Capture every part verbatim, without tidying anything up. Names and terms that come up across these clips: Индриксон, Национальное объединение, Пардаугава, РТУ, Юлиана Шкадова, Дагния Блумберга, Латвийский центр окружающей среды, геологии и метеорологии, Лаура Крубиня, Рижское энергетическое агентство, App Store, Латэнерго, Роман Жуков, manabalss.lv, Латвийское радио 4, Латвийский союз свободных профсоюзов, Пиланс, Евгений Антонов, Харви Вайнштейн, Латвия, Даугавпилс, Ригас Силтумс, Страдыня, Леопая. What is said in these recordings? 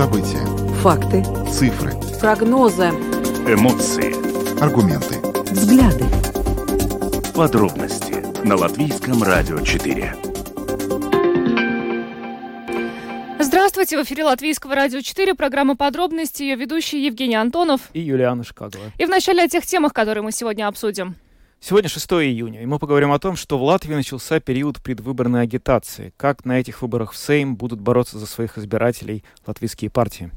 События. Факты. Цифры. Прогнозы. Эмоции. Аргументы. Взгляды. Подробности на Латвийском радио четыре. Здравствуйте, в эфире Латвийского радио четыре, программа «Подробности», ее ведущие Евгений Антонов и Юлиана Шкадова. И вначале о тех темах, которые мы сегодня обсудим. Сегодня шестого июня, и мы поговорим о том, что в Латвии начался период предвыборной агитации. Как на этих выборах в Сейм будут бороться за своих избирателей латвийские партии.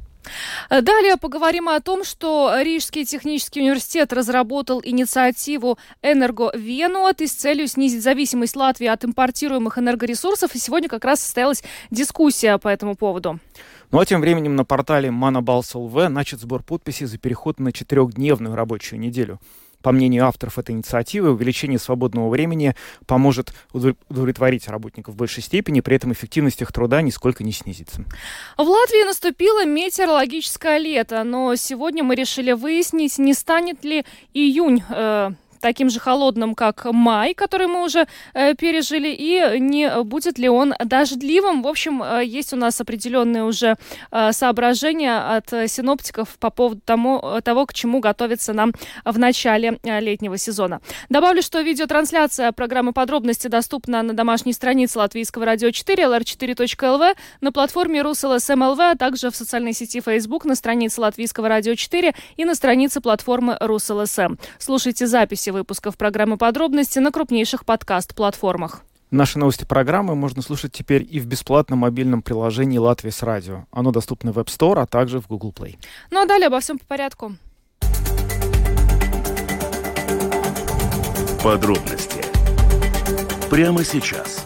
Далее поговорим о том, что Рижский технический университет разработал инициативу EnergoVienoti с целью снизить зависимость Латвии от импортируемых энергоресурсов. И сегодня как раз состоялась дискуссия по этому поводу. Ну а тем временем на портале manabalss точка эл ви начат сбор подписей за переход на четырехдневную рабочую неделю. По мнению авторов этой инициативы, увеличение свободного времени поможет удовлетворить работников в большей степени, при этом эффективность их труда нисколько не снизится. В Латвии наступило метеорологическое лето, но сегодня мы решили выяснить, не станет ли июнь э, таким же холодным, как май, который мы уже э, пережили, и не будет ли он дождливым. В общем, э, есть у нас определенные уже э, соображения от э, синоптиков по поводу тому, того, к чему готовиться нам в начале э, летнего сезона. Добавлю, что видеотрансляция программы «Подробности» доступна на домашней странице Латвийского радио четыре, эл эр четыре точка эл ви, на платформе рус эл эс эм точка эл ви, а также в социальной сети Facebook, на странице Латвийского радио четыре и на странице платформы рус эл эс эм. Слушайте записи выпусков программы «Подробности» на крупнейших подкаст-платформах. Наши новости программы можно слушать теперь и в бесплатном мобильном приложении «Латвия с радио». Оно доступно в App Store, а также в Google Play. Ну а далее обо всем по порядку. Подробности. Прямо сейчас.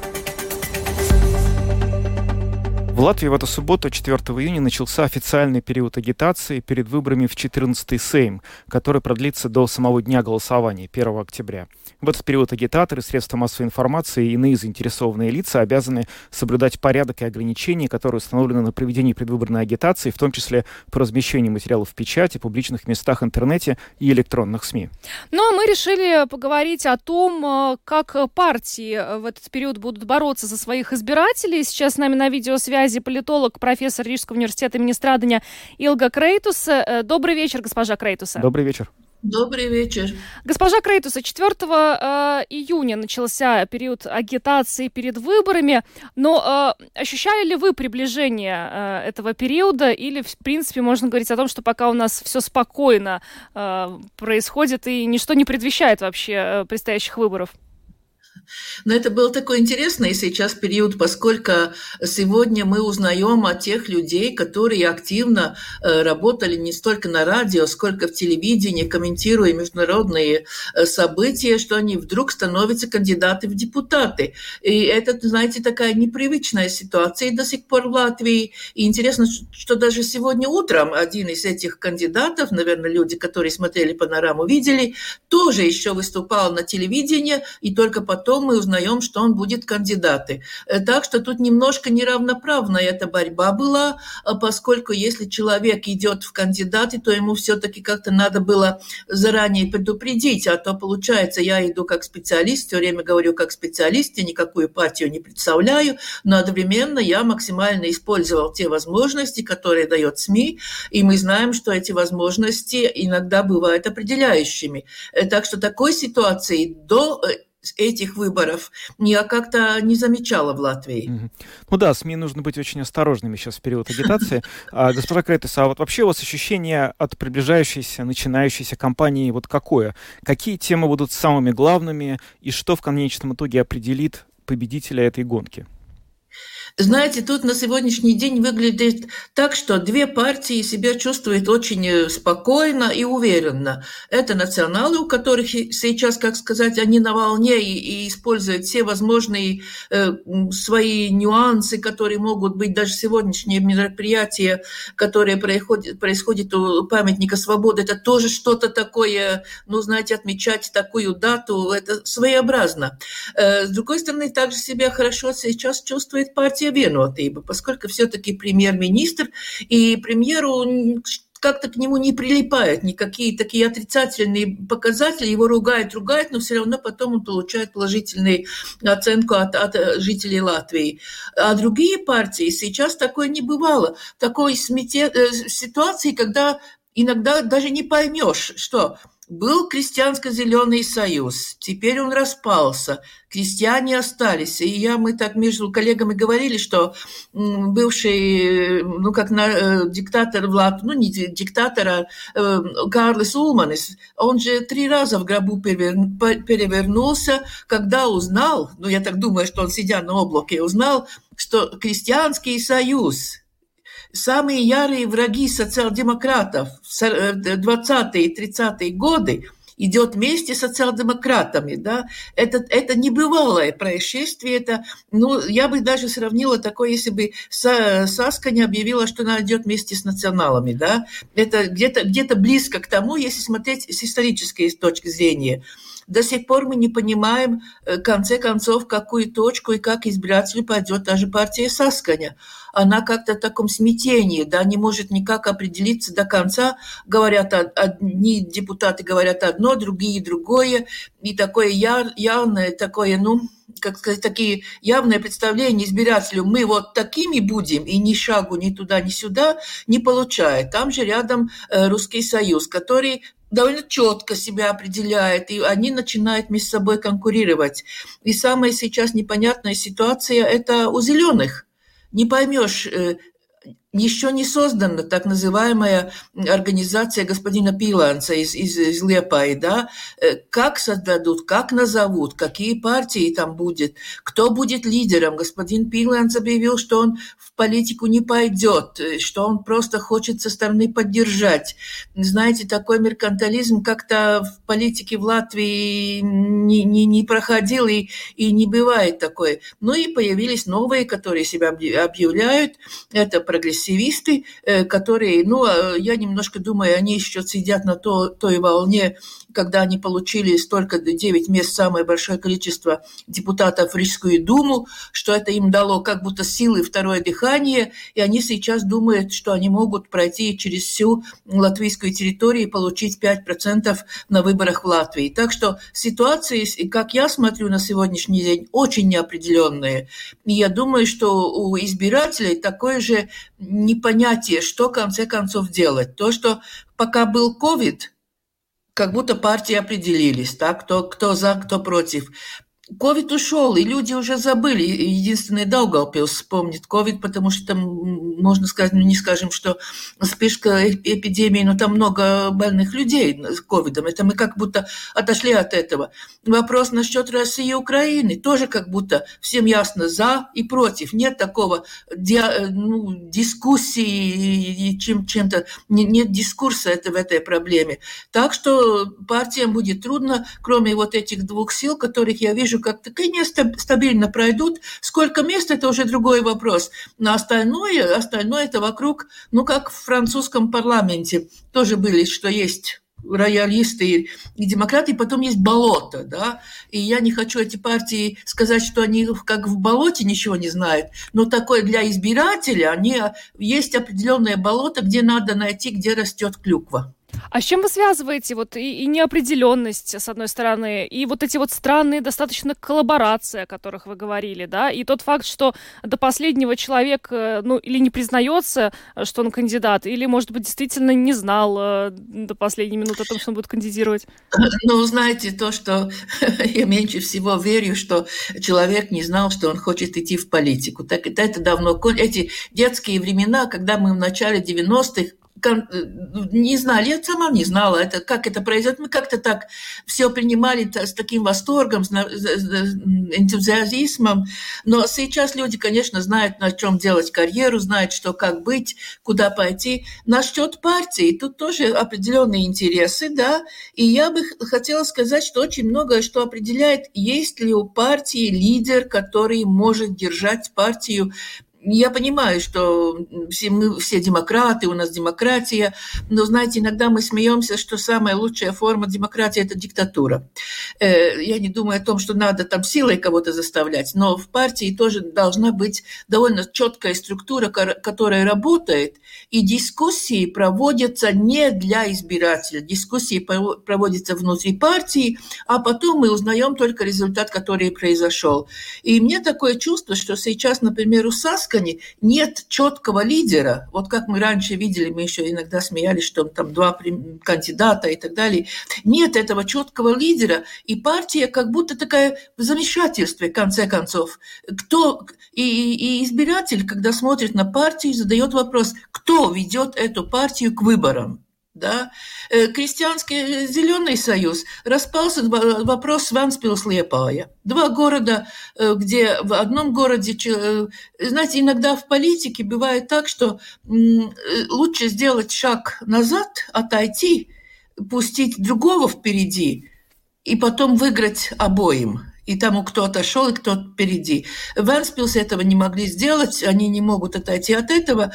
В Латвии в эту субботу, четвёртого июня, начался официальный период агитации перед выборами в четырнадцатый Сейм, который продлится до самого дня голосования, первого октября. В этот период агитаторы, средства массовой информации и иные заинтересованные лица обязаны соблюдать порядок и ограничения, которые установлены на проведении предвыборной агитации, в том числе по размещению материалов в печати, публичных местах интернете и электронных СМИ. Ну а мы решили поговорить о том, как партии в этот период будут бороться за своих избирателей. Сейчас с нами на видеосвязи политолог, профессор Рижского университета имени Страдыня Илга Крейтуса. Добрый вечер, госпожа Крейтуса. Добрый вечер. Добрый вечер. Госпожа Крейтуса, четвёртого июня начался период агитации перед выборами, но э, ощущали ли вы приближение э, этого периода, или, в принципе, можно говорить о том, что пока у нас все спокойно э, происходит и ничто не предвещает вообще э, предстоящих выборов? Но это был такой интересный сейчас период, поскольку сегодня мы узнаем о тех людей, которые активно работали не столько на радио, сколько в телевидении, комментируя международные события, что они вдруг становятся кандидатами в депутаты. И это, знаете, такая непривычная ситуация до сих пор в Латвии. И интересно, что даже сегодня утром один из этих кандидатов, наверное, люди, которые смотрели панораму, видели, тоже еще выступал на телевидении, и только потом мы узнаем, что он будет кандидатом. Так что тут немножко неравноправная эта борьба была, поскольку если человек идет в кандидаты, то ему все-таки как-то надо было заранее предупредить, а то получается, я иду как специалист, все время говорю как специалист, я никакую партию не представляю, но одновременно я максимально использовал те возможности, которые дает СМИ, и мы знаем, что эти возможности иногда бывают определяющими. Так что такой ситуации до этих выборов я как-то не замечала в Латвии. Mm-hmm. Ну да, СМИ нужно быть очень осторожными сейчас в период агитации. А, госпожа Крейтуса, а вот вообще у вас ощущение от приближающейся, начинающейся кампании вот какое? Какие темы будут самыми главными и что в конечном итоге определит победителя этой гонки? Знаете, тут на сегодняшний день выглядит так, что две партии себя чувствуют очень спокойно и уверенно. Это националы, у которых сейчас, как сказать, они на волне и, и используют все возможные э, свои нюансы, которые могут быть. Даже сегодняшнее мероприятие, которое происходит, происходит у памятника Свободы, это тоже что-то такое, ну, знаете, отмечать такую дату, это своеобразно. Э, с другой стороны, также себя хорошо сейчас чувствует партия Вену Атейба, поскольку все-таки премьер-министр, и премьеру как-то к нему не прилипают никакие такие отрицательные показатели, его ругают, ругают, но все равно потом он получает положительную оценку от, от жителей Латвии. А другие партии сейчас такое не бывало. Такой смете, ситуации, когда иногда даже не поймешь, что... Был Крестьянско-зеленый союз, теперь он распался, крестьяне остались. И я, мы так между коллегами говорили, что бывший, ну как на, диктатор в Латвии, ну не диктатор, а Карлис Улманис, он же три раза в гробу перевернулся, когда узнал, ну я так думаю, что он, сидя на облаке, узнал, что Крестьянский союз... Самые ярые враги социал-демократов в двадцатые и тридцатые годы идет вместе с социал-демократами. Да? Это, это небывалое происшествие. Это, ну, я бы даже сравнила такое, если бы Саскаņa объявила, что она идет вместе с националами. Да? Это где-то, где-то близко к тому, если смотреть с исторической точки зрения. До сих пор мы не понимаем, в конце концов, какую точку и как избирателю пойдет даже партия Саскаņa. Она как-то в таком смятении, да, не может никак определиться до конца. Говорят, одни депутаты говорят одно, другие другое. И такое явное, такое, ну, как сказать, такие явное представление избирателю, мы вот такими будем, и ни шагу ни туда, ни сюда не получает. Там же рядом Русский Союз, который... довольно четко себя определяет, и они начинают между собой конкурировать. И самая сейчас непонятная ситуация – это у зеленых. Не поймешь, еще не создана так называемая организация господина Пиланса из, из, из Леопаи, да? Как создадут, как назовут, какие партии там будет, кто будет лидером. Господин Пиланс объявил, что он в политику не пойдет, что он просто хочет со стороны поддержать. Знаете, такой меркантилизм как-то в политике в Латвии не, не, не проходил и, и не бывает такой. Ну и появились новые, которые себя объявляют. Это прогрессивисты, которые, ну, я немножко думаю, они еще сидят на то, той волне, когда они получили столько, девять мест, самое большое количество депутатов в Рижскую Думу, что это им дало как будто силы, второе дыхание, и они сейчас думают, что они могут пройти через всю латвийскую территорию и получить пять процентов на выборах в Латвии. Так что ситуация, как я смотрю на сегодняшний день, очень неопределенная. И я думаю, что у избирателей такое же непонятие, что в конце концов делать. То, что пока был ковид, как будто партии определились, да, кто, кто за, кто против. Ковид ушел, и люди уже забыли. Единственное, Даугавпилс вспомнит ковид, потому что там, можно сказать, ну не скажем, что вспышка эпидемии, но там много больных людей с ковидом. Это мы как будто отошли от этого. Вопрос насчет России и Украины. Тоже как будто всем ясно за и против. Нет такого ди- ну, дискуссии и чем- чем-то. Нет дискурса это, в этой проблеме. Так что партиям будет трудно, кроме вот этих двух сил, которых я вижу, как такие нестабильно пройдут. Сколько мест, это уже другой вопрос. Но остальное, остальное это вокруг, ну, как в французском парламенте тоже были, что есть роялисты и демократы, и потом есть болото, да. И я не хочу эти партии сказать, что они как в болоте ничего не знают, но такое для избирателя, они, есть определенное болото, где надо найти, где растет клюква. А с чем вы связываете вот и, и неопределенность, с одной стороны, и вот эти вот странные достаточно коллаборации, о которых вы говорили, да, и тот факт, что до последнего человек, ну, или не признается, что он кандидат, или, может быть, действительно не знал до последней минуты о том, что он будет кандидировать? Ну, знаете, то, что я меньше всего верю, что человек не знал, что он хочет идти в политику. Так это давно, эти детские времена, когда мы в начале девяностых, не знали, я сама не знала, это, как это произойдет. Мы как-то так все принимали с таким восторгом, с энтузиазмом. Но сейчас люди, конечно, знают, на чем делать карьеру, знают, что, как быть, куда пойти. Насчет партии, тут тоже определенные интересы, да. И я бы хотела сказать, что очень многое, что определяет, есть ли у партии лидер, который может держать партию Я понимаю, что все, мы все демократы, у нас демократия, но, знаете, иногда мы смеемся, что самая лучшая форма демократии – это диктатура. Я не думаю о том, что надо там силой кого-то заставлять, но в партии тоже должна быть довольно четкая структура, которая работает, и дискуссии проводятся не для избирателя. Дискуссии проводятся внутри партии, а потом мы узнаем только результат, который произошел. И мне такое чувство, что сейчас, например, у Саски нет четкого лидера. Вот как мы раньше видели, мы еще иногда смеялись, что там два кандидата и так далее. Нет этого четкого лидера, и партия как будто такая в замешательстве, в конце концов. Кто, и, и избиратель, когда смотрит на партию, задает вопрос, кто ведет эту партию к выборам. Да? Крестьянский зеленый союз распался, вопрос Ванспилс, Леопая. Два города, где в одном городе... Знаете, иногда в политике бывает так, что лучше сделать шаг назад, отойти, пустить другого впереди и потом выиграть обоим. И тому, кто отошел, и кто впереди. Венспилс этого не могли сделать, они не могут отойти от этого.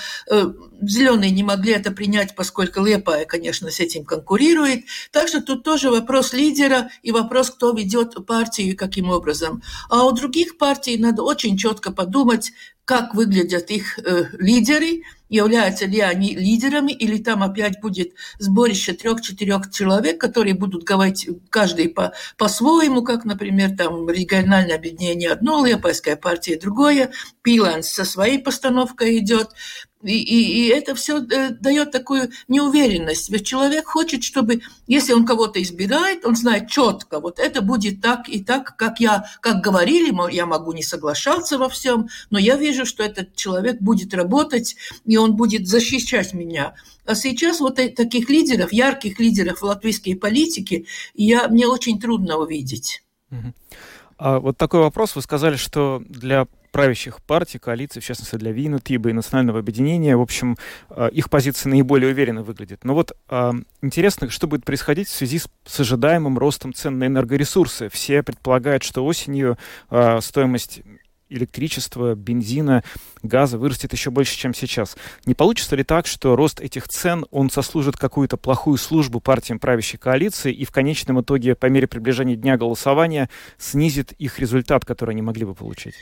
Зеленые не могли это принять, поскольку Лепая, конечно, с этим конкурирует. Так что тут тоже вопрос лидера и вопрос, кто ведет партию и каким образом. А у других партий надо очень четко подумать, как выглядят их э, лидеры, являются ли они лидерами, или там опять будет сборище трех-четырех человек, которые будут говорить каждый по, по-своему, как, например, там региональное объединение одно, Лепайская партия другое, Пиланс со своей постановкой идет. И, и, и это все дает такую неуверенность. Ведь человек хочет, чтобы, если он кого-то избирает, он знает четко, вот это будет так и так, как я, как говорили, я могу не соглашаться во всем, но я вижу, что этот человек будет работать, и он будет защищать меня. А сейчас вот таких лидеров, ярких лидеров в латвийской политике, я, мне очень трудно увидеть. Угу. А вот такой вопрос. Вы сказали, что для правящих партий, коалиций, в частности для Вену Атейба и Национального объединения, в общем, их позиция наиболее уверенно выглядит. Но вот интересно, что будет происходить в связи с, с ожидаемым ростом цен на энергоресурсы. Все предполагают, что осенью стоимость электричества, бензина, газа вырастет еще больше, чем сейчас. Не получится ли так, что рост этих цен, он сослужит какую-то плохую службу партиям правящей коалиции и в конечном итоге, по мере приближения дня голосования, снизит их результат, который они могли бы получить?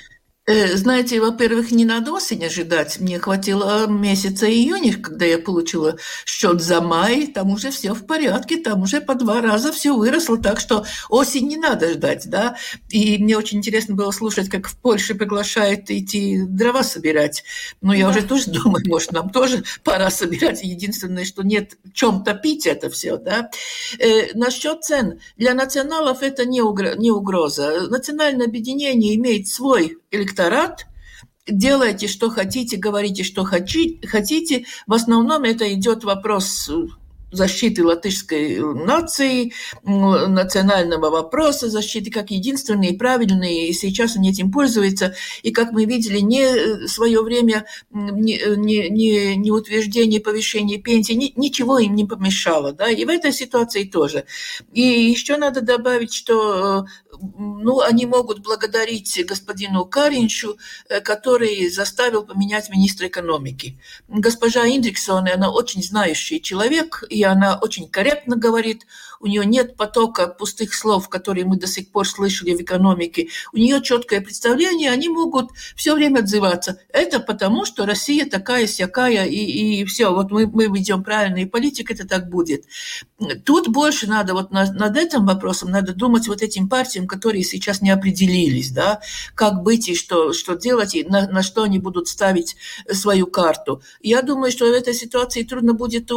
Знаете, во-первых, не надо осень ожидать. Мне хватило месяца июня, когда я получила счет за май. Там уже все в порядке, там уже по два раза все выросло. Так что осень не надо ждать, да. И мне очень интересно было слушать, как в Польше приглашают идти дрова собирать. Но я да. уже тоже думаю, может, нам тоже пора собирать. Единственное, что нет в чем топить это все, да. Э, насчет цен. Для националов это не угроза. Национальное объединение имеет свой электорат, делайте, что хотите, говорите, что хотите. В основном это идет вопрос защиты латышской нации, национального вопроса, защиты как единственные, правильные, и сейчас они этим пользуются. И, как мы видели, не свое время, не, не, не, не утверждение повышения пенсии, ни, ничего им не помешало. Да? И в этой ситуации тоже. И еще надо добавить, что ну, они могут благодарить господину Укаренчу, который заставил поменять министра экономики. Госпожа Индриксон, она очень знающий человек, и она очень корректно говорит, у нее нет потока пустых слов, которые мы до сих пор слышали в экономике. У нее четкое представление, они могут все время отзываться. Это потому, что Россия такая-сякая, и, и все, вот мы, мы ведем правильную политику, это так будет. Тут больше надо, вот над, над этим вопросом, надо думать вот этим партиям, которые сейчас не определились, да, как быть и что, что делать, и на, на что они будут ставить свою карту. Я думаю, что в этой ситуации трудно будет у,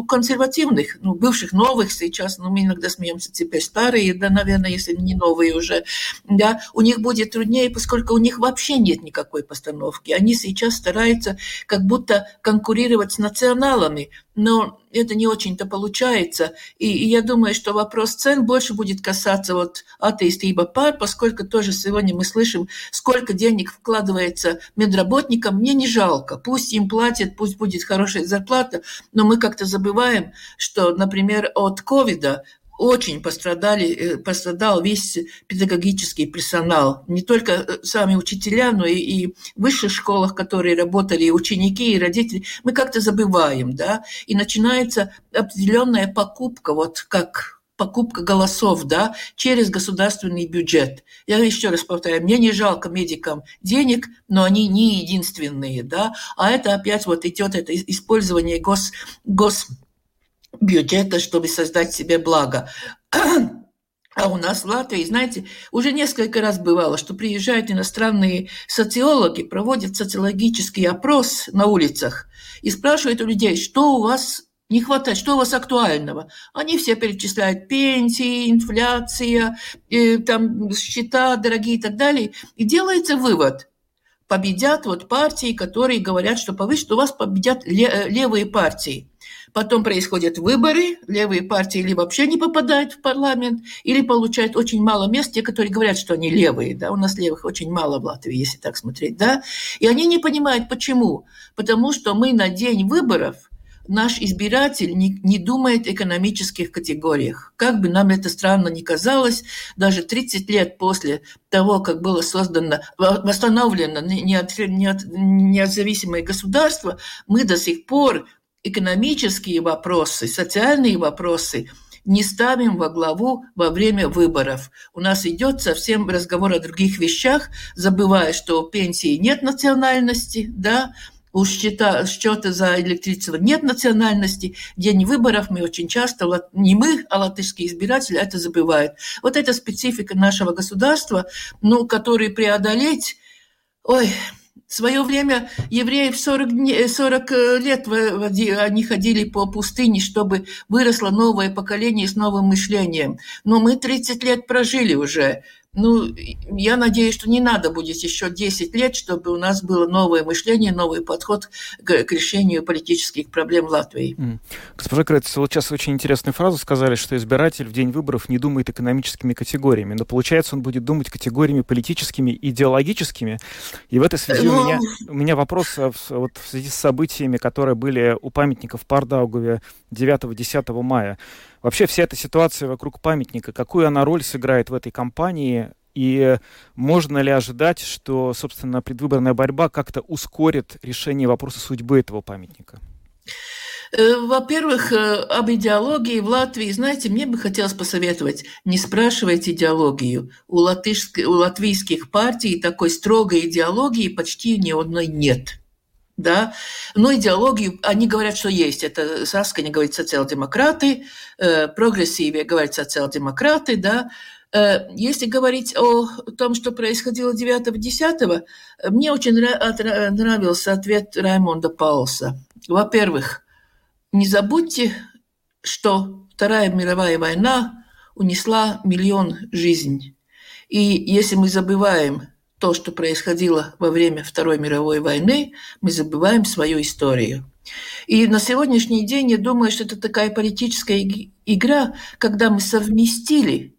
у консервативных, ну, бывших, новых сейчас, но мы иногда смеемся, теперь старые, да, наверное, если не новые уже, да, у них будет труднее, поскольку у них вообще нет никакой постановки. Они сейчас стараются как будто конкурировать с националами, но это не очень-то получается. И, и я думаю, что вопрос цен больше будет касаться вот Атейба пар, поскольку тоже сегодня мы слышим, сколько денег вкладывается медработникам. Мне не жалко. Пусть им платят, пусть будет хорошая зарплата, но мы как-то забываем, что, например, от ковида очень пострадали, пострадал весь педагогический персонал. Не только сами учителя, но и, и в высших школах, которые работали, и ученики, и родители. Мы как-то забываем, да, и начинается определенная покупка, вот как... покупка голосов, да, через государственный бюджет. Я еще раз повторяю, мне не жалко медикам денег, но они не единственные, да, а это опять вот идет это использование гос, госбюджета, чтобы создать себе благо. А у нас в Латвии, знаете, уже несколько раз бывало, что приезжают иностранные социологи, проводят социологический опрос на улицах и спрашивают у людей, что у вас не хватает, что у вас актуального? Они все перечисляют пенсии, инфляция, э, там, счета дорогие и так далее. И делается вывод. Победят вот партии, которые говорят, что повысят, у вас победят левые партии. Потом происходят выборы, левые партии или вообще не попадают в парламент, или получают очень мало мест, те, которые говорят, что они левые. Да? У нас левых очень мало в Латвии, если так смотреть. Да? И они не понимают, почему. Потому что мы на день выборов наш избиратель не, не думает в экономических категориях. Как бы нам это странно ни казалось, даже тридцать лет после того, как было создано, восстановлено независимое государство, мы до сих пор экономические вопросы, социальные вопросы не ставим во главу во время выборов. У нас идет совсем разговор о других вещах, забывая, что у пенсии нет национальности, да, у счета, счета за электричество нет национальности. День выборов мы очень часто, не мы, а латышские избиратели, это забывают. Вот это специфика нашего государства, ну, которую преодолеть... Ой, в свое время евреев сорок лет они ходили по пустыне, чтобы выросло новое поколение с новым мышлением. Но мы тридцать лет прожили уже. Ну, я надеюсь, что не надо будет еще десять лет, чтобы у нас было новое мышление, новый подход к, к решению политических проблем Латвии. Mm. Госпожа Крейтус, вот сейчас очень интересную фразу сказали, что избиратель в день выборов не думает экономическими категориями, но получается, он будет думать категориями политическими и идеологическими. И в этой связи mm. у, меня, у меня вопрос вот, в связи с событиями, которые были у памятников Пардаугаве девятого-десятого мая. Вообще вся эта ситуация вокруг памятника, какую она роль сыграет в этой кампании, и можно ли ожидать, что, собственно, предвыборная борьба как-то ускорит решение вопроса судьбы этого памятника? Во-первых, об идеологии в Латвии, знаете, мне бы хотелось посоветовать, не спрашивайте идеологию. У, латышских, у латвийских партий такой строгой идеологии почти ни одной нет. Да? Но идеологию, они говорят, что есть. Это Саскаņa говорит социал-демократы, э, прогрессивные говорят социал-демократы. Да? Э, если говорить о том, что происходило девятого-десятого, мне очень нравился ответ Раймонда Паулса. Во-первых, не забудьте, что Вторая мировая война унесла миллион жизней. И если мы забываем то, что происходило во время Второй мировой войны, мы забываем свою историю. И на сегодняшний день, я думаю, что это такая политическая игра, когда мы совместили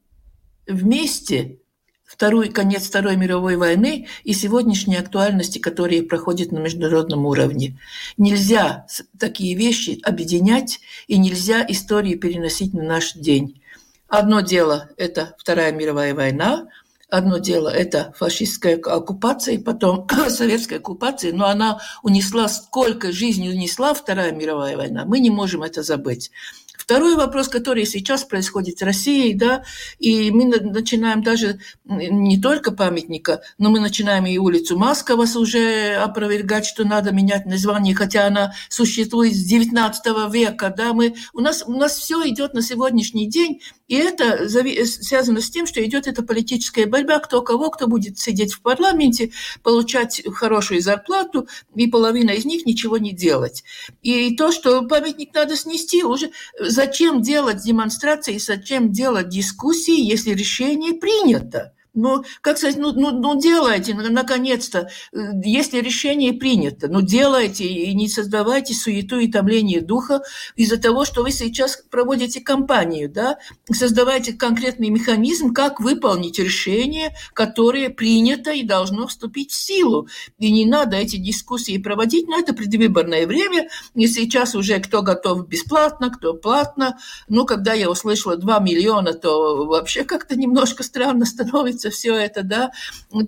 вместе второй, конец Второй мировой войны и сегодняшние актуальности, которые проходят на международном уровне. Нельзя такие вещи объединять и нельзя историю переносить на наш день. Одно дело – это Вторая мировая война, одно дело – это фашистская оккупация, потом советская оккупация, но она унесла, сколько жизней унесла Вторая мировая война, мы не можем это забыть. Второй вопрос, который сейчас происходит в России, да, и мы начинаем даже не только памятника, но мы начинаем и улицу Маска вас уже опровергать, что надо менять название, хотя она существует с девятнадцатого века, да, мы, у нас, у нас все идет на сегодняшний день, и это связано с тем, что идет эта политическая борьба, кто кого, кто будет сидеть в парламенте, получать хорошую зарплату, и половина из них ничего не делать. И то, что памятник надо снести, уже... Зачем делать демонстрации, зачем делать дискуссии, если решение принято? Ну, как сказать, ну, ну, ну делайте, наконец-то, если решение принято, ну делайте и не создавайте суету и томление духа из-за того, что вы сейчас проводите кампанию, да, создавайте конкретный механизм, как выполнить решение, которое принято и должно вступить в силу. И не надо эти дискуссии проводить, но это предвыборное время, и сейчас уже кто готов бесплатно, кто платно. Ну, когда я услышала два миллиона, то вообще как-то немножко странно становится все это, да.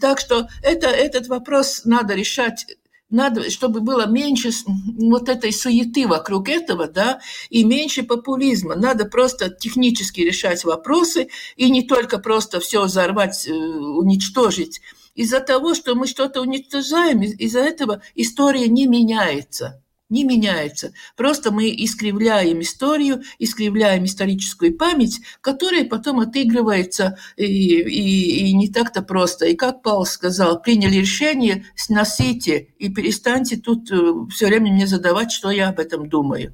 Так что это, этот вопрос надо решать, надо, чтобы было меньше вот этой суеты вокруг этого, да, и меньше популизма. Надо просто технически решать вопросы и не только просто все взорвать, уничтожить. Из-за того, что мы что-то уничтожаем, из-за этого история не меняется. Не меняется. Просто мы искривляем историю, искривляем историческую память, которая потом отыгрывается и, и, и не так-то просто. И как Паул сказал, приняли решение, сносите и перестаньте тут все время мне задавать, что я об этом думаю.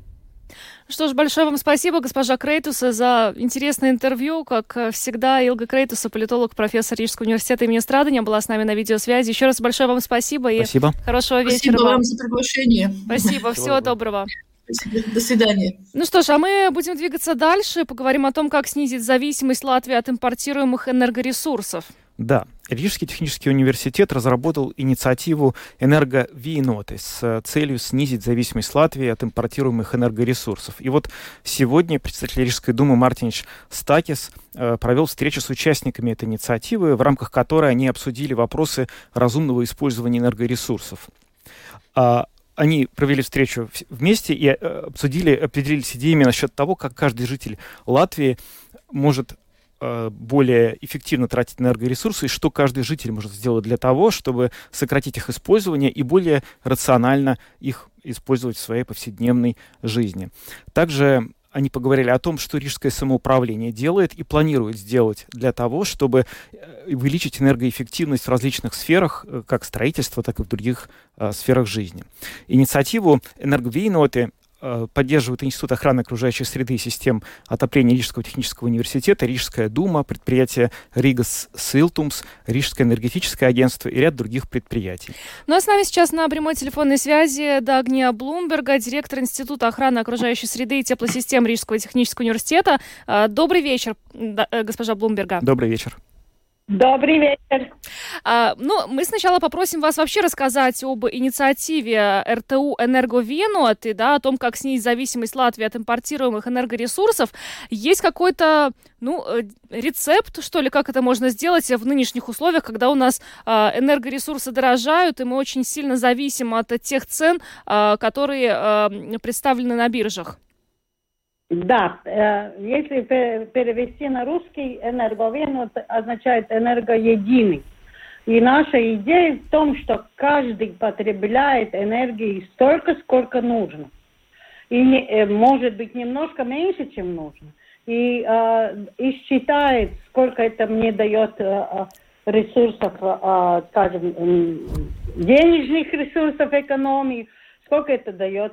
Что ж, большое вам спасибо, госпожа Крейтуса, за интересное интервью. Как всегда, Илга Крейтуса, политолог, профессор Рижского университета имени Страдыня, была с нами на видеосвязи. Еще раз большое вам спасибо и спасибо. Хорошего вечера. Спасибо вам за приглашение. Спасибо, всего, всего доброго. Спасибо. До свидания. Ну что ж, а мы будем двигаться дальше. Поговорим о том, как снизить зависимость Латвии от импортируемых энергоресурсов. Да. Рижский технический университет разработал инициативу EnergoVienoti с целью снизить зависимость Латвии от импортируемых энергоресурсов. И вот сегодня представитель Рижской думы Мартиньш Стакис провел встречу с участниками этой инициативы, в рамках которой они обсудили вопросы разумного использования энергоресурсов. Они провели встречу вместе и обсудили, определились идеями насчет того, как каждый житель Латвии может более эффективно тратить энергоресурсы, и что каждый житель может сделать для того, чтобы сократить их использование и более рационально их использовать в своей повседневной жизни. Также они поговорили о том, что рижское самоуправление делает и планирует сделать для того, чтобы увеличить энергоэффективность в различных сферах, как строительства, так и в других а, сферах жизни. Инициативу «EnergoVienoti» поддерживают Институт охраны окружающей среды и систем отопления Рижского технического университета, Рижская дума, предприятие Ригас Силтумс, Рижское энергетическое агентство и ряд других предприятий. Ну а с нами сейчас на прямой телефонной связи Дагния Блумберга, директор Института охраны окружающей среды и теплосистем Рижского технического университета. Добрый вечер, госпожа Блумберга. Добрый вечер. Добрый вечер. А, ну, мы сначала попросим вас вообще рассказать об инициативе РТУ «EnergoVienoti», да, о том, как снизить зависимость Латвии от импортируемых энергоресурсов. Есть какой-то, ну, рецепт, что ли, как это можно сделать в нынешних условиях, когда у нас а, энергоресурсы дорожают, и мы очень сильно зависим от тех цен, а, которые а, представлены на биржах? Да, если перевести на русский, «EnergoVienoti» означает «энергоединый». И наша идея в том, что каждый потребляет энергии столько, сколько нужно. И может быть немножко меньше, чем нужно. И, и считает, сколько это мне дает ресурсов, скажем, денежных ресурсов экономии, сколько это дает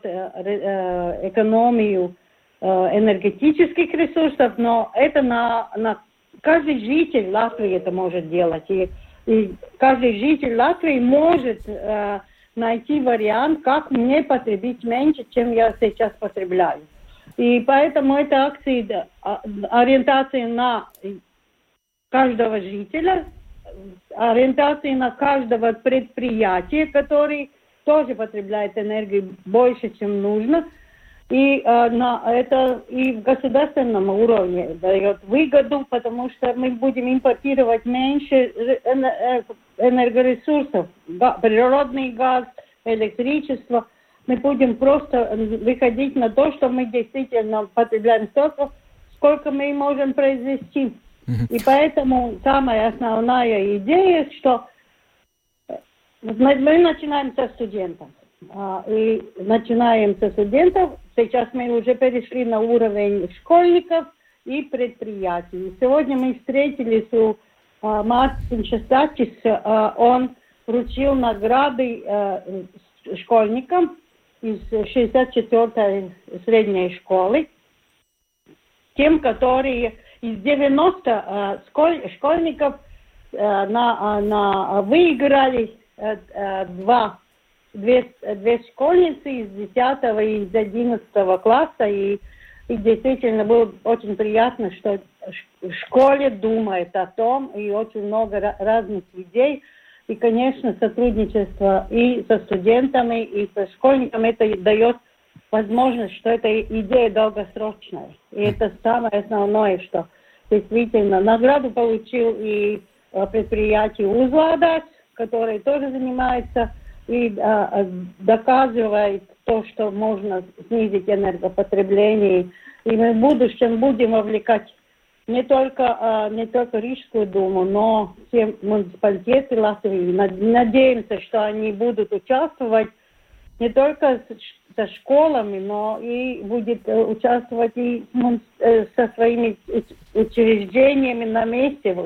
экономию энергетических ресурсов, но это на, на каждый житель Латвии это может делать. И, и каждый житель Латвии может э, найти вариант, как мне потребить меньше, чем я сейчас потребляю. И поэтому эта акция ориентация на каждого жителя, ориентация на каждого предприятия, который тоже потребляет энергии больше, чем нужно, и э, на это и в государственном уровне дает выгоду, потому что мы будем импортировать меньше энергоресурсов, природный газ, электричество. Мы будем просто выходить на то, что мы действительно потребляем столько, сколько мы можем произвести. И поэтому самая основная идея, что мы, мы начинаем со студентов. И начинаем со студентов. Сейчас мы уже перешли на уровень школьников и предприятий. Сегодня мы встретились у Мартиньша Стакиса. Он вручил награды школьникам из шестьдесят четвёртой средней школы. Тем, которые из девяноста школьников на, на, выиграли два, две, две школьницы из десятого и из одиннадцатого класса, и, и действительно было очень приятно, что в школе думает о том, и очень много разных людей. И, конечно, сотрудничество и со студентами, и со школьниками, это дает возможность, что эта идея долгосрочная. И это самое основное, что действительно награду получил и предприятие «Узлада», которое тоже занимается и а, доказывает то, что можно снизить энергопотребление. И мы в будущем будем вовлекать не только, не только Рижскую Думу, но все муниципалитеты Латвии. Надеемся, что они будут участвовать не только со школами, но и будет участвовать и со своими учреждениями на месте.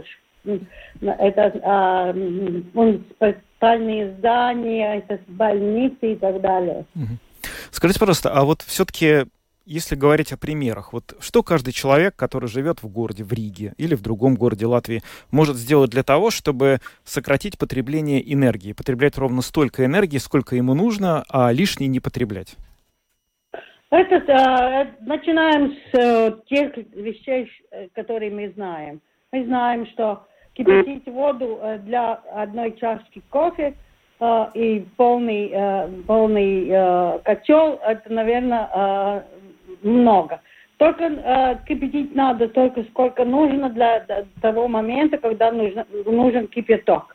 Это а, муниципальные здания, это больницы и так далее. Скажите, пожалуйста, а вот все-таки... Если говорить о примерах, вот что каждый человек, который живет в городе, в Риге или в другом городе Латвии, может сделать для того, чтобы сократить потребление энергии, потреблять ровно столько энергии, сколько ему нужно, а лишней не потреблять? Это, начинаем с тех вещей, которые мы знаем. Мы знаем, что кипятить воду для одной чашки кофе и полный, полный котел, это, наверное, много. Только э, кипятить надо столько, сколько нужно для, для того момента, когда нужно, нужен кипяток.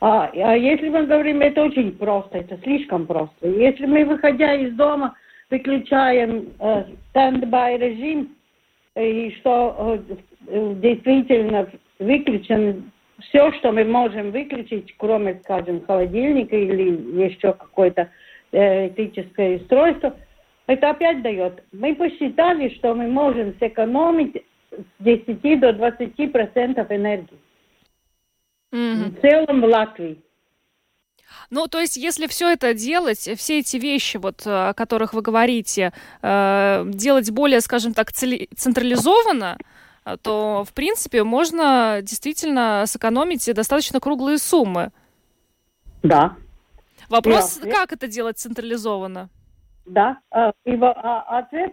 А, а если мы говорим, это очень просто, это слишком просто. Если мы, выходя из дома, выключаем э, стендбай режим, и что э, действительно выключено все, что мы можем выключить, кроме, скажем, холодильника или еще какое-то электрическое устройство, это опять дает. Мы посчитали, что мы можем сэкономить с десяти до двадцати процентов энергии. Mm-hmm. В целом в Латвии. Ну, то есть, если все это делать, все эти вещи, вот, о которых вы говорите, делать более, скажем так, централизованно, то, в принципе, можно действительно сэкономить достаточно круглые суммы. Да. Вопрос, да. Как это делать централизованно? Да, и ответ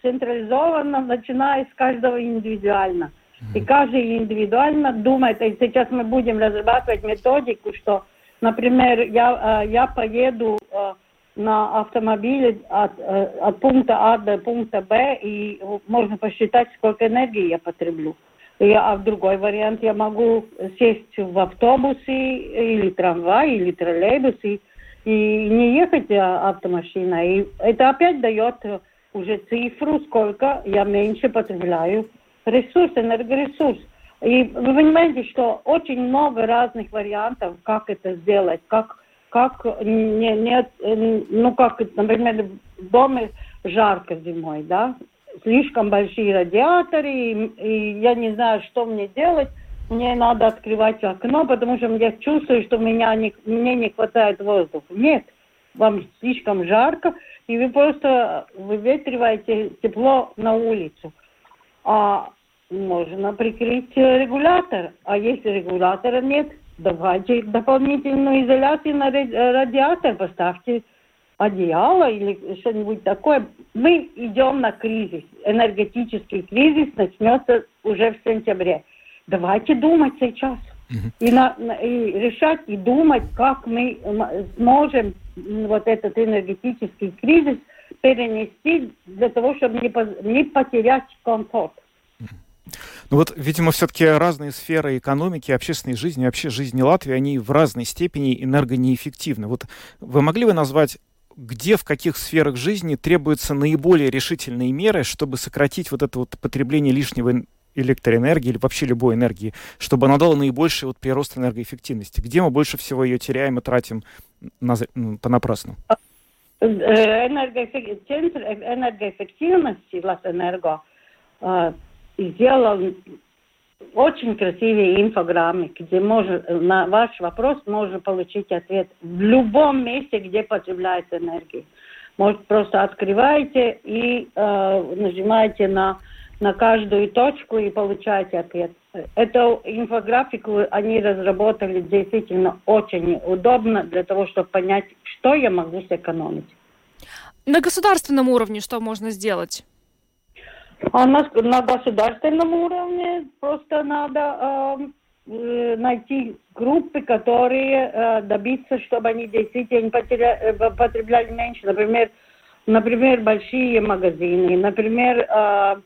централизованно, начиная с каждого индивидуально. И каждый индивидуально думает, и сейчас мы будем разрабатывать методику, что, например, я, я поеду на автомобиле от, от пункта А до пункта Б, и можно посчитать, сколько энергии я потреблю. И, а в другой вариант я могу сесть в автобусы, или трамвай, или троллейбус, и и не ехать автомашиной. И это опять дает уже цифру, сколько я меньше потребляю ресурс, энергоресурс. И вы понимаете, что очень много разных вариантов, как это сделать, как, как не, не, ну как, например, в доме жарко зимой, да, слишком большие радиаторы, и, и я не знаю, что мне делать. Мне надо открывать окно, потому что я чувствую, что меня не, мне не хватает воздуха. Нет, вам слишком жарко, и вы просто выветриваете тепло на улицу. А можно прикрыть регулятор. А если регулятора нет, давайте дополнительную изоляцию на радиатор, поставьте одеяло или что-нибудь такое. Мы идем на кризис. Энергетический кризис начнется уже в сентябре. Давайте думать сейчас uh-huh. и, на, и решать, и думать, как мы сможем вот этот энергетический кризис перенести для того, чтобы не, не потерять комфорт. Ну вот, видимо, все-таки разные сферы экономики, общественной жизни, вообще жизни Латвии, они в разной степени энергонеэффективны. Вот вы могли бы назвать, где, в каких сферах жизни требуются наиболее решительные меры, чтобы сократить вот это вот потребление лишнего энергии? Электроэнергии или вообще любой энергии, чтобы она дала наибольший вот прирост энергоэффективности? Где мы больше всего ее теряем и тратим на, понапрасну? Энергоэффективность, центр энергоэффективности Латэнерго сделал очень красивые инфограммы, где можно, на ваш вопрос можно получить ответ в любом месте, где потребляется энергия. Может, просто открываете и э, нажимаете на на каждую точку и получать ответ. Эту инфографику они разработали действительно очень удобно для того, чтобы понять, что я могу сэкономить. На государственном уровне что можно сделать? А на, на государственном уровне просто надо э, найти группы, которые э, добиться, чтобы они действительно потеря, потребляли меньше. Например, например, большие магазины, например, э,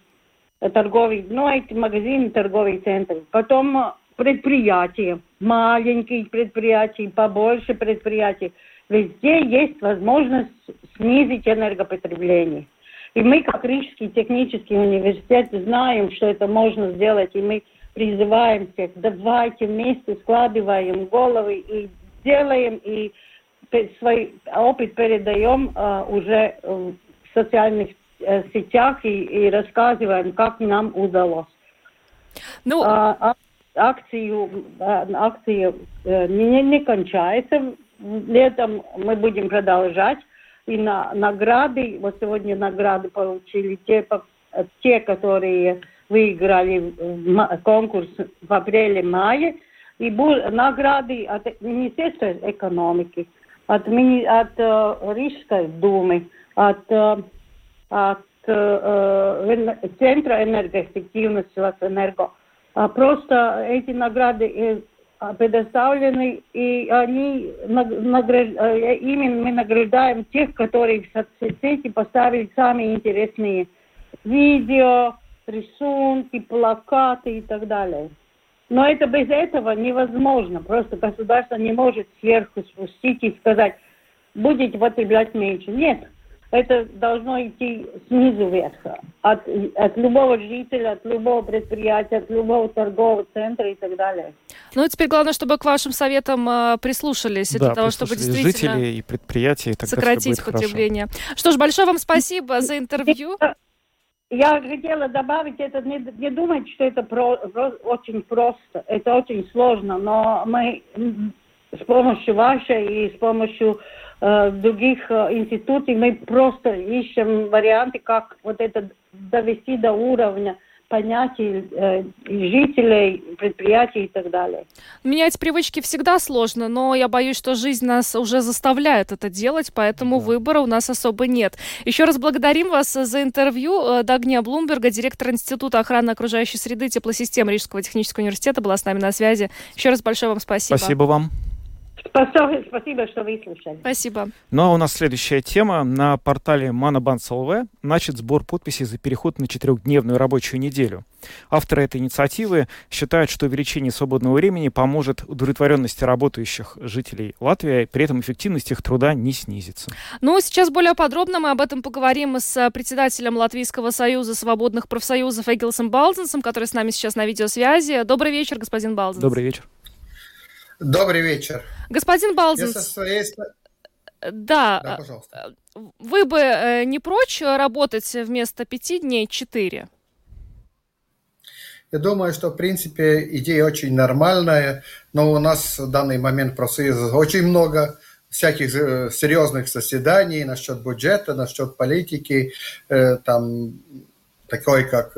торговые, ну, эти магазины, торговые центры. Потом предприятия, маленькие предприятия, побольше предприятий. Везде есть возможность снизить энергопотребление. И мы, как Рижский технический университет, знаем, что это можно сделать, и мы призываем всех, давайте вместе складываем головы и делаем, и свой опыт передаем а, уже в социальных а, сетях и, и рассказываем, как нам удалось. Ну... А, акцию, а, акция а, не, не кончается, летом мы будем продолжать. И на, награды, вот сегодня награды получили те, те, которые выиграли конкурс в апреле-мае. И были награды от Министерства экономики, от, от, от Рижской Думы, от, от э, Центра энергоэффективности Латэнерго. Просто эти награды предоставлены, и они награж... именно мы награждаем тех, которые в соцсети поставили самые интересные видео, рисунки, плакаты и так далее. Но это без этого невозможно. Просто государство не может сверху спустить и сказать, будете потреблять меньше. Нет, это должно идти снизу вверх. От, от любого жителя, от любого предприятия, от любого торгового центра и так далее. Ну, теперь главное, чтобы к вашим советам э, прислушались. Да, для того, чтобы действительно жители и предприятия, и тогда сократить потребление. Хорошо. Что ж, большое вам спасибо за интервью. Я хотела добавить, это не, не думайте, что это про, про, очень просто, это очень сложно, но мы с помощью вашей и с помощью э, других институтов мы просто ищем варианты, как вот это довести до уровня понятий э, жителей, предприятий и так далее. Менять привычки всегда сложно, но я боюсь, что жизнь нас уже заставляет это делать, поэтому да. Выбора у нас особо нет. Еще раз благодарим вас за интервью. Дагния Блумберга, директор Института охраны окружающей среды и теплосистем Рижского технического университета, была с нами на связи. Еще раз большое вам спасибо. Спасибо вам. Спасибо, что вы слушали. Спасибо. Ну а у нас следующая тема. На портале manabalss точка эл ви начат сбор подписей за переход на четырехдневную рабочую неделю. Авторы этой инициативы считают, что увеличение свободного времени поможет удовлетворенности работающих жителей Латвии, при этом эффективность их труда не снизится. Ну, сейчас более подробно мы об этом поговорим с председателем Латвийского союза свободных профсоюзов Эгилсом Балзенсом, который с нами сейчас на видеосвязи. Добрый вечер, господин Балзенс. Добрый вечер. Добрый вечер. Господин Балзенс, со своей... да, да, пожалуйста. Вы бы не прочь работать вместо пяти дней четыре? Я думаю, что, в принципе, идея очень нормальная, но у нас в данный момент профсоюза очень много всяких серьезных заседаний насчет бюджета, насчет политики, там, такой как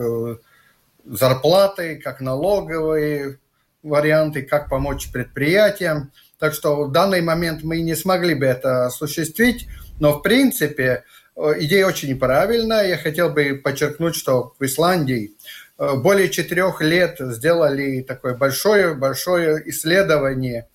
зарплаты, как налоговые, варианты, как помочь предприятиям. Так что в данный момент мы не смогли бы это осуществить, но в принципе идея очень правильная. Я хотел бы подчеркнуть, что в Исландии более четырех лет сделали такое большое-большое исследование,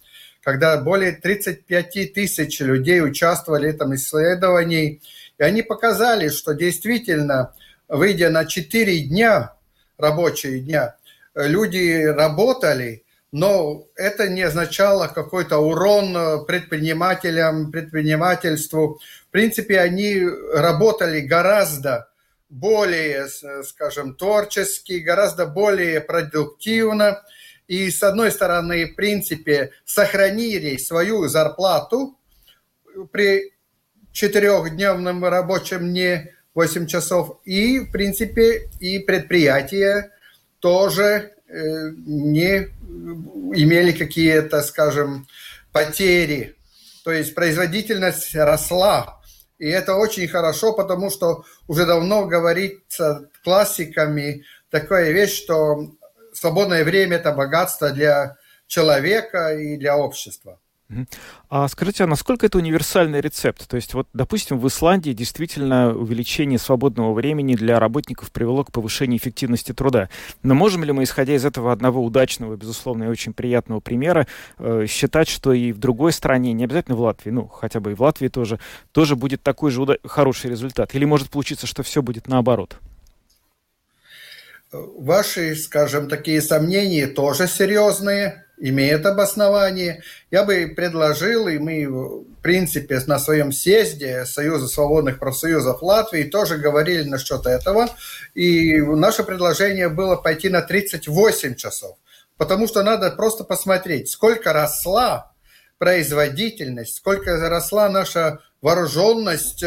когда более тридцать пять тысяч людей участвовали в этом исследовании, и они показали, что действительно, выйдя на четыре дня, рабочие дня, люди работали, но это не означало какой-то урон предпринимателям, предпринимательству. В принципе, они работали гораздо более, скажем, творчески, гораздо более продуктивно. И, с одной стороны, в принципе, сохранили свою зарплату при четырехдневном рабочем дне восемь часов. И, в принципе, и предприятия тоже э, не имели какие-то, скажем, потери. То есть производительность росла. И это очень хорошо, потому что уже давно говорится классиками такая вещь, что свободное время – это богатство для человека и для общества. А скажите, а насколько это универсальный рецепт? То есть, вот, допустим, в Исландии действительно увеличение свободного времени для работников привело к повышению эффективности труда. Но можем ли мы, исходя из этого одного удачного, безусловно, и очень приятного примера, э, считать, что и в другой стране, не обязательно в Латвии, ну, хотя бы и в Латвии тоже, тоже будет такой же уда- хороший результат? Или может получиться, что все будет наоборот? Ваши, скажем, такие сомнения тоже серьезные, имеет обоснование. Я бы предложил, и мы, в принципе, на своем съезде Союза свободных профсоюзов Латвии тоже говорили насчет этого. И наше предложение было пойти на тридцать восемь часов, потому что надо просто посмотреть, сколько росла производительность, сколько росла наша вооруженность,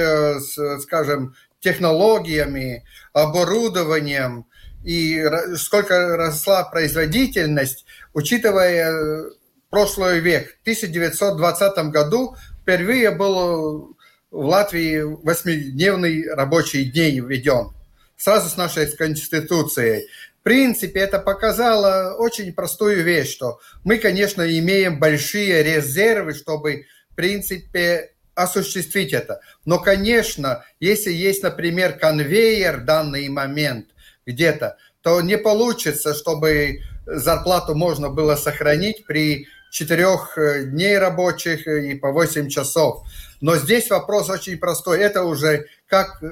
скажем, технологиями, оборудованием, и сколько росла производительность, учитывая прошлый век. В тысяча девятьсот двадцатом году впервые был в Латвии восьмидневный рабочий день введен, сразу с нашей Конституцией. В принципе, это показало очень простую вещь, что мы, конечно, имеем большие резервы, чтобы, в принципе, осуществить это. Но, конечно, если есть, например, конвейер в данный момент где-то, то не получится, чтобы зарплату можно было сохранить при четырёх дней рабочих и по восемь часов. Но здесь вопрос очень простой. Это уже как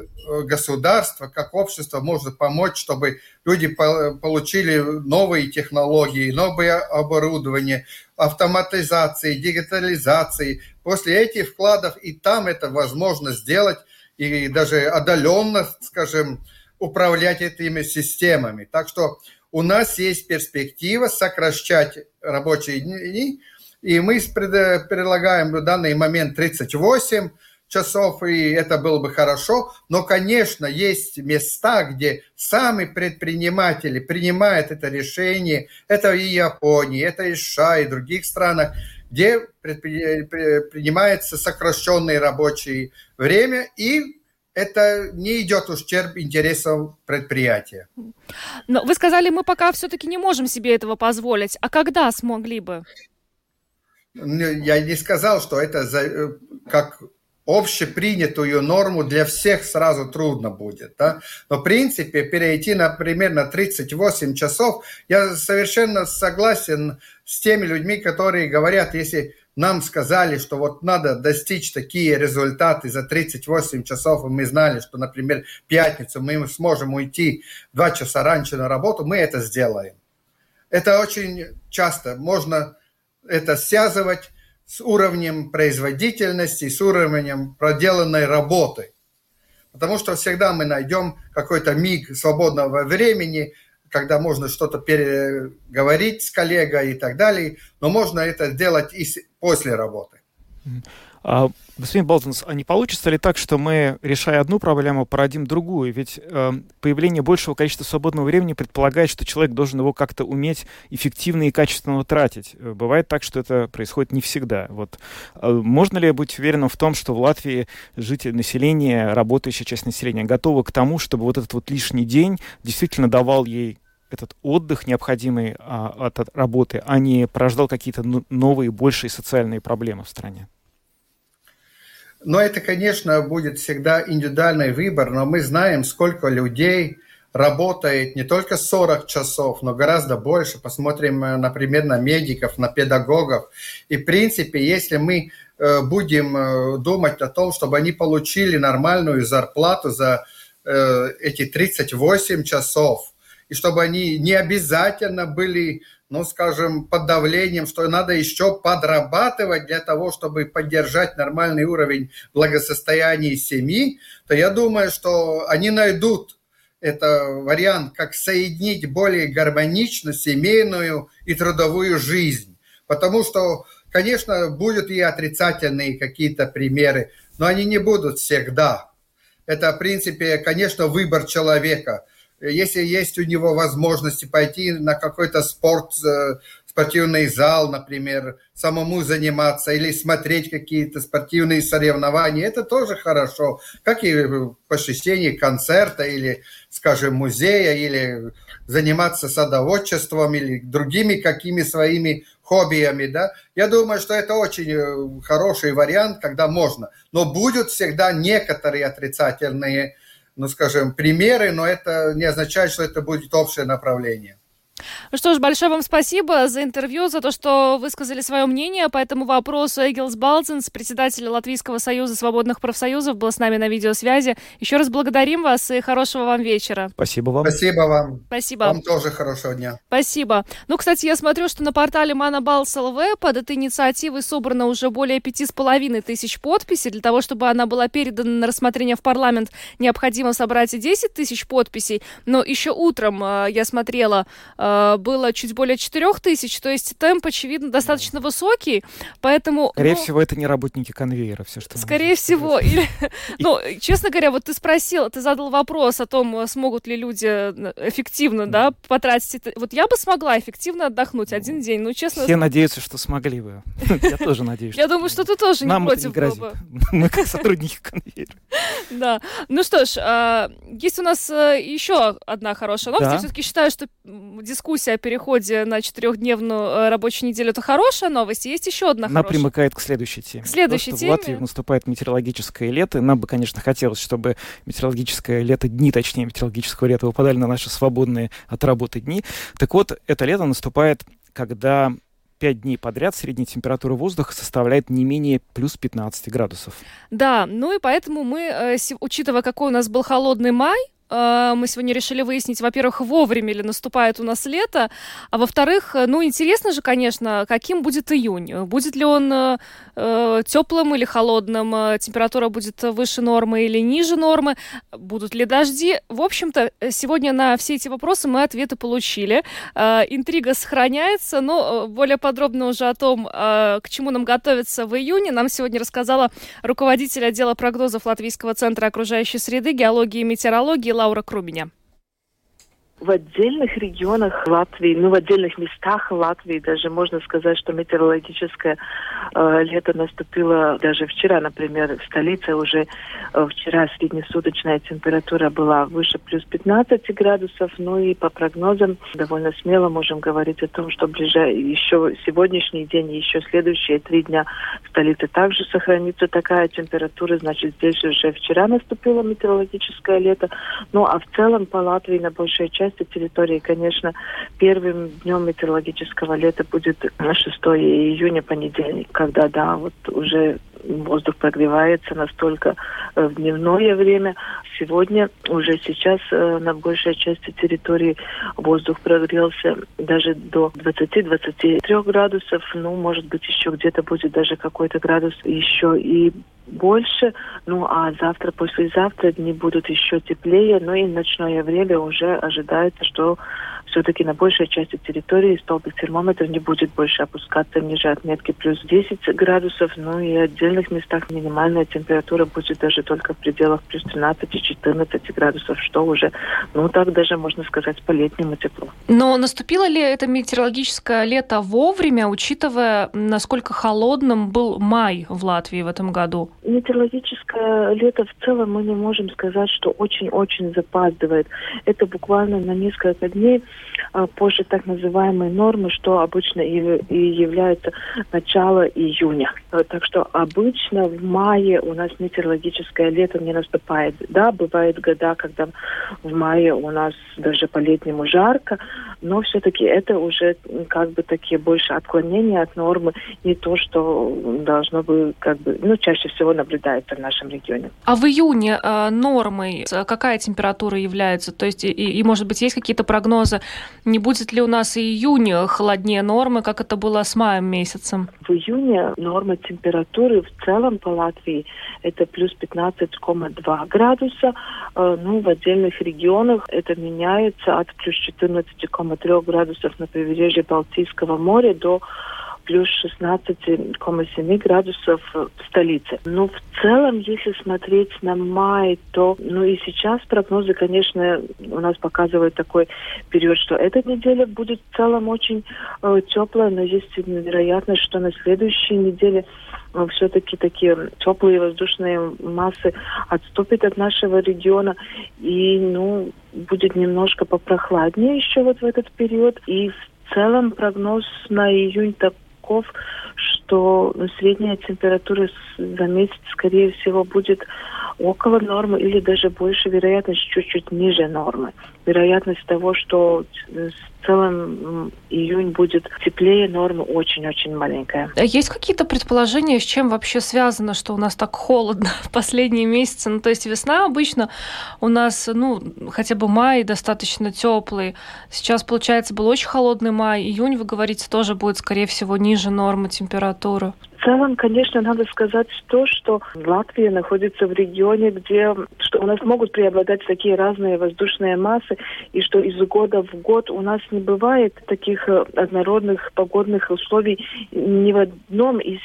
государство, как общество может помочь, чтобы люди получили новые технологии, новое оборудование, автоматизации, дигитализации. После этих вкладов и там это возможно сделать, и даже отдаленно, скажем, управлять этими системами. Так что у нас есть перспектива сокращать рабочие дни, и мы предлагаем в данный момент тридцать восемь часов, и это было бы хорошо. Но, конечно, есть места, где сами предприниматели принимают это решение. Это и Япония, это и США, и в других странах, где принимается сокращенное рабочее время, и это не идет ущерб интересам предприятия. Но вы сказали, мы пока все-таки не можем себе этого позволить. А когда смогли бы? Я не сказал, что это за, как общепринятую норму для всех сразу трудно будет. Да? Но, в принципе, перейти, например, на тридцать восемь часов, я совершенно согласен с теми людьми, которые говорят, если нам сказали, что вот надо достичь такие результаты за тридцать восемь часов, и мы знали, что, например, в пятницу мы сможем уйти два часа раньше на работу, мы это сделаем. Это очень часто можно это связывать с уровнем производительности, с уровнем проделанной работы. Потому что всегда мы найдем какой-то миг свободного времени, когда можно что-то переговорить с коллегой и так далее, но можно это делать и после работы. А, господин Балзенс, а не получится ли так, что мы, решая одну проблему, породим другую? Ведь э, появление большего количества свободного времени предполагает, что человек должен его как-то уметь эффективно и качественно тратить. Бывает так, что это происходит не всегда. Вот. А можно ли быть уверенным в том, что в Латвии жители населения, работающая часть населения, готова к тому, чтобы вот этот вот лишний день действительно давал ей этот отдых, необходимый а, от, от работы, а не порождал какие-то новые, большие социальные проблемы в стране? Но это, конечно, будет всегда индивидуальный выбор, но мы знаем, сколько людей работает не только сорок часов, но гораздо больше. Посмотрим, например, на медиков, на педагогов. И, в принципе, если мы будем думать о том, чтобы они получили нормальную зарплату за эти тридцать восемь часов, и чтобы они не обязательно были, ну, скажем, под давлением, что надо еще подрабатывать для того, чтобы поддержать нормальный уровень благосостояния семьи, то я думаю, что они найдут этот вариант, как соединить более гармонично семейную и трудовую жизнь. Потому что, конечно, будут и отрицательные какие-то примеры, но они не будут всегда. Это, в принципе, конечно, выбор человека. Если есть у него возможности пойти на какой-то спорт, спортивный зал, например, самому заниматься или смотреть какие-то спортивные соревнования. Это тоже хорошо, как и посещение концерта или, скажем, музея, или заниматься садоводчеством или другими какими своими хоббиями, да, я думаю, что это очень хороший вариант, когда можно. Но будут всегда некоторые отрицательные, ну, скажем, примеры, но это не означает, что это будет общее направление. Ну что ж, большое вам спасибо за интервью, за то, что высказали свое мнение по этому вопросу. Эгилс Балзенс, председатель Латвийского союза свободных профсоюзов, был с нами на видеосвязи. Еще раз благодарим вас и хорошего вам вечера. Спасибо вам. Спасибо вам. Спасибо. Вам тоже хорошего дня. Спасибо. Ну, кстати, я смотрю, что на портале manabalss точка эл ви под этой инициативой собрано уже более пяти с половиной тысяч подписей. Для того, чтобы она была передана на рассмотрение в парламент, необходимо собрать и десять тысяч подписей. Но еще утром э, я смотрела... было чуть более четырех тысяч, то есть темп, очевидно, достаточно высокий, поэтому... Скорее ну, всего, это не работники конвейера, все, что... Скорее всего, или... Ну, честно говоря, вот ты спросил, ты задал вопрос о том, смогут ли люди эффективно, да, потратить... Вот я бы смогла эффективно отдохнуть один день, ну, честно... Все надеются, что смогли бы. Я тоже надеюсь. Я думаю, что ты тоже не против был бы. Мы как сотрудники конвейера. Да. Ну что ж, есть у нас еще одна хорошая новость. Я все-таки считаю, что дискуссия Дискуссия о переходе на четырехдневную рабочую неделю — это хорошая новость. Есть еще одна хорошая. Она примыкает к следующей теме. К следующей теме. В Латвии наступает метеорологическое лето. Нам бы, конечно, хотелось, чтобы метеорологическое лето, дни, точнее, метеорологического лета выпадали на наши свободные от работы дни. Так вот, это лето наступает, когда... пять дней подряд средняя температура воздуха составляет не менее плюс пятнадцать градусов. Да, ну и поэтому мы, учитывая, какой у нас был холодный май, мы сегодня решили выяснить, во-первых, вовремя ли наступает у нас лето, а во-вторых, ну интересно же, конечно, каким будет июнь. Будет ли он э, теплым или холодным, температура будет выше нормы или ниже нормы, будут ли дожди. В общем-то, сегодня на все эти вопросы мы ответы получили. Э, интрига сохраняется, но более подробно уже о том, к чему нам готовиться в июне, нам сегодня рассказала руководитель отдела прогнозов Латвийского центра окружающей среды, геологии и метеорологии Лаура Крубиня. В отдельных регионах Латвии, ну в отдельных местах Латвии даже можно сказать, что метеорологическое э, лето наступило даже вчера. Например, в столице уже э, вчера среднесуточная температура была выше плюс пятнадцать градусов. Ну и по прогнозам довольно смело можем говорить о том, что ближе еще сегодняшний день и еще следующие три дня в столице также сохранится такая температура. Значит, здесь уже вчера наступило метеорологическое лето. Ну а в целом по Латвии на большей части территории, конечно, первым днем метеорологического лета будет шестого июня, понедельник, когда, да, вот уже воздух прогревается настолько в дневное время. Сегодня, уже сейчас на большей части территории воздух прогрелся даже до двадцати-двадцати трёх градусов, ну, может быть, еще где-то будет даже какой-то градус еще и больше, ну а завтра, послезавтра дни будут еще теплее, но и в ночное время уже ожидается, что все-таки на большей части территории столбик термометра не будет больше опускаться ниже отметки плюс десять градусов, ну и в отдельных местах минимальная температура будет даже только в пределах плюс тринадцать-четырнадцать градусов, что уже, ну так даже можно сказать, по-летнему тепло. Но наступило ли это метеорологическое лето вовремя, учитывая, насколько холодным был май в Латвии в этом году? Метеорологическое лето в целом мы не можем сказать, что очень-очень запаздывает. Это буквально на несколько дней позже так называемой нормы, что обычно и, и является начало июня. Так что обычно в мае у нас метеорологическое лето не наступает. Да, бывают года, когда в мае у нас даже по-летнему жарко, но все-таки это уже как бы такие больше отклонения от нормы, не то, что должно бы как бы, ну, чаще всего наблюдается в нашем регионе. А в июне э, нормой какая температура является? То есть и, и, может быть, есть какие-то прогнозы? Не будет ли у нас и июнь холоднее нормы, как это было с маем месяцем? В июне норма температуры в целом по Латвии это плюс пятнадцать целых два градуса. Ну, в отдельных регионах это меняется от плюс четырнадцать целых три градусов на побережье Балтийского моря до плюс шестнадцать целых семь десятых градусов в столице. Но в целом, если смотреть на май, то, ну и сейчас прогнозы, конечно, у нас показывают такой период, что эта неделя будет в целом очень э, теплая, но есть вероятность, что на следующей неделе э, все-таки такие теплые воздушные массы отступят от нашего региона и, ну, будет немножко попрохладнее еще вот в этот период. И в целом прогноз на июнь таков, что средняя температура за месяц, скорее всего, будет около нормы или даже больше, вероятность чуть-чуть ниже нормы. Вероятность того, что в целом июнь будет теплее нормы, очень-очень маленькая. Есть какие-то предположения, с чем вообще связано, что у нас так холодно в последние месяцы? Ну, то есть весна обычно у нас, ну, хотя бы май достаточно теплый. Сейчас, получается, был очень холодный май. Июнь, вы говорите, тоже будет, скорее всего, ниже нормы температуры. В целом, конечно, надо сказать то, что Латвия находится в регионе, где что у нас могут преобладать такие разные воздушные массы, и что из года в год у нас не бывает таких однородных погодных условий ни в одном из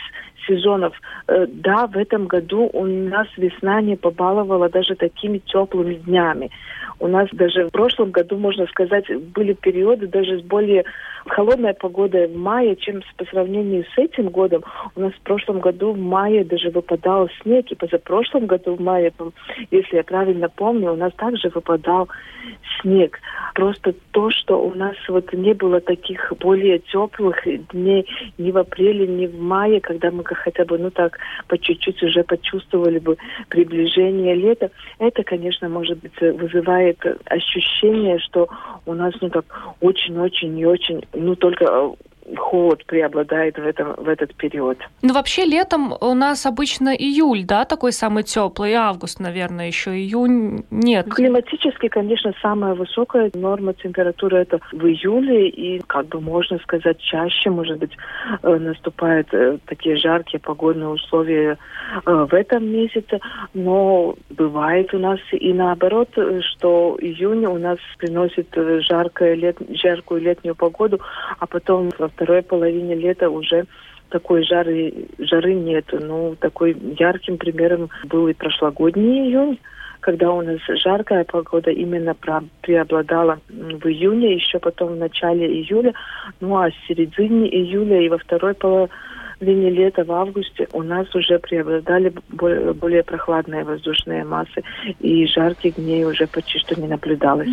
сезонов. Да, в этом году у нас весна не побаловала даже такими теплыми днями. У нас даже в прошлом году, можно сказать, были периоды даже с более холодной погодой в мае, чем по сравнению с этим годом. У нас в прошлом году в мае даже выпадал снег, и позапрошлом году в мае, если я правильно помню, у нас также выпадал снег. Просто то, что у нас вот не было таких более теплых дней ни в апреле, ни в мае, когда мы хотя бы, ну так, по чуть-чуть уже почувствовали бы приближение лета. Это, конечно, может быть, вызывает ощущение, что у нас, ну так, очень-очень и очень, ну только холод преобладает в этом, в этот период. Ну вообще летом у нас обычно июль, да, такой самый теплый, август, наверное, еще июнь нет. Климатически, конечно, самая высокая норма температуры это в июле, и, как бы можно сказать, чаще, может быть, наступают такие жаркие погодные условия в этом месяце, но бывает у нас и наоборот, что июнь у нас приносит жаркое лет, жаркую летнюю погоду, а потом во второй половине лета уже такой жары, жары нет. Ну, такой ярким примером был и прошлогодний июнь, когда у нас жаркая погода именно преобладала в июне, еще потом в начале июля, ну а в середине июля и во второй половине лета, в августе, у нас уже преобладали более, более прохладные воздушные массы, и жарких дней уже почти что не наблюдалось.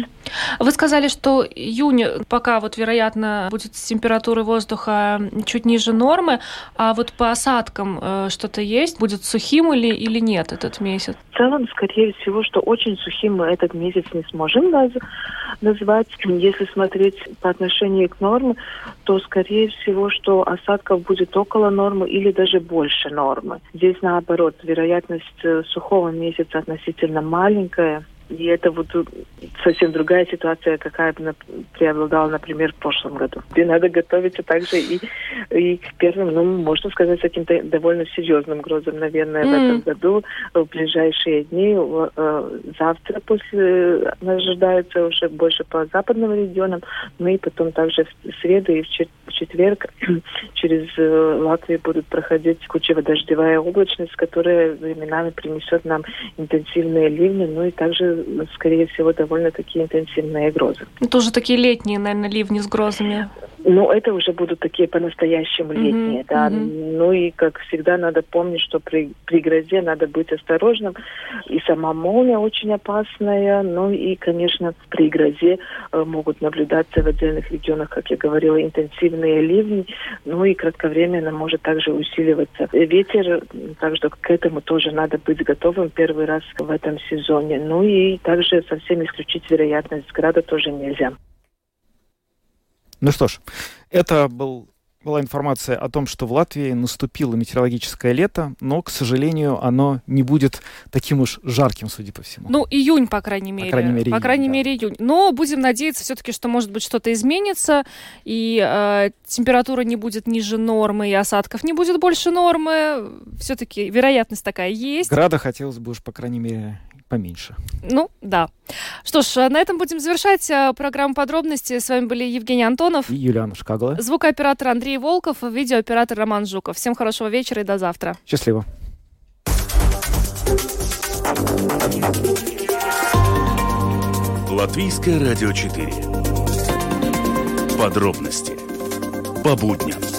Вы сказали, что июнь пока вот, вероятно, будет с температурой воздуха чуть ниже нормы, а вот по осадкам э, что-то есть? Будет сухим или, или нет этот месяц? В целом, скорее всего, что очень сухим мы этот месяц не сможем наз- назвать. Если смотреть по отношению к норме, то, скорее всего, что осадков будет около нормы или даже больше нормы. Здесь, наоборот, вероятность сухого месяца относительно маленькая. И это вот совсем другая ситуация, какая преобладала, например, в прошлом году. И надо готовиться также и, и к первым, ну, можно сказать, с каким-то довольно серьезным грозом, наверное, mm. в этом году. В ближайшие дни, завтра после нас ожидаются уже больше по западным регионам, ну и потом также в среду и в четверг через Латвию будут проходить кучево-дождевая облачность, которая временами принесет нам интенсивные ливни, ну и также скорее всего, довольно-таки интенсивные грозы. Это уже такие летние, наверное, ливни с грозами. Ну, это уже будут такие по-настоящему летние, mm-hmm. да. Mm-hmm. Ну и, как всегда, надо помнить, что при, при грозе надо быть осторожным. И сама молния очень опасная, ну и, конечно, при грозе э, могут наблюдаться в отдельных регионах, как я говорила, интенсивные ливни, ну и кратковременно может также усиливаться ветер, так что к этому тоже надо быть готовым первый раз в этом сезоне. Ну и также совсем исключить вероятность града тоже нельзя. Ну что ж, это был, была информация о том, что в Латвии наступило метеорологическое лето, но, к сожалению, оно не будет таким уж жарким, судя по всему. Ну, июнь, по крайней мере. По крайней мере, по июнь, крайней да. мере июнь. Но будем надеяться все-таки, что, может быть, что-то изменится, и э, температура не будет ниже нормы, и осадков не будет больше нормы. Все-таки вероятность такая есть. Града хотелось бы уж, по крайней мере, поменьше. Ну, да. Что ж, на этом будем завершать программу «Подробности». С вами были Евгений Антонов и Юлиана Шкадова, звукооператор Андрей Волков, видеооператор Роман Жуков. Всем хорошего вечера и до завтра. Счастливо. Латвийское радио четыре. Подробности по будням.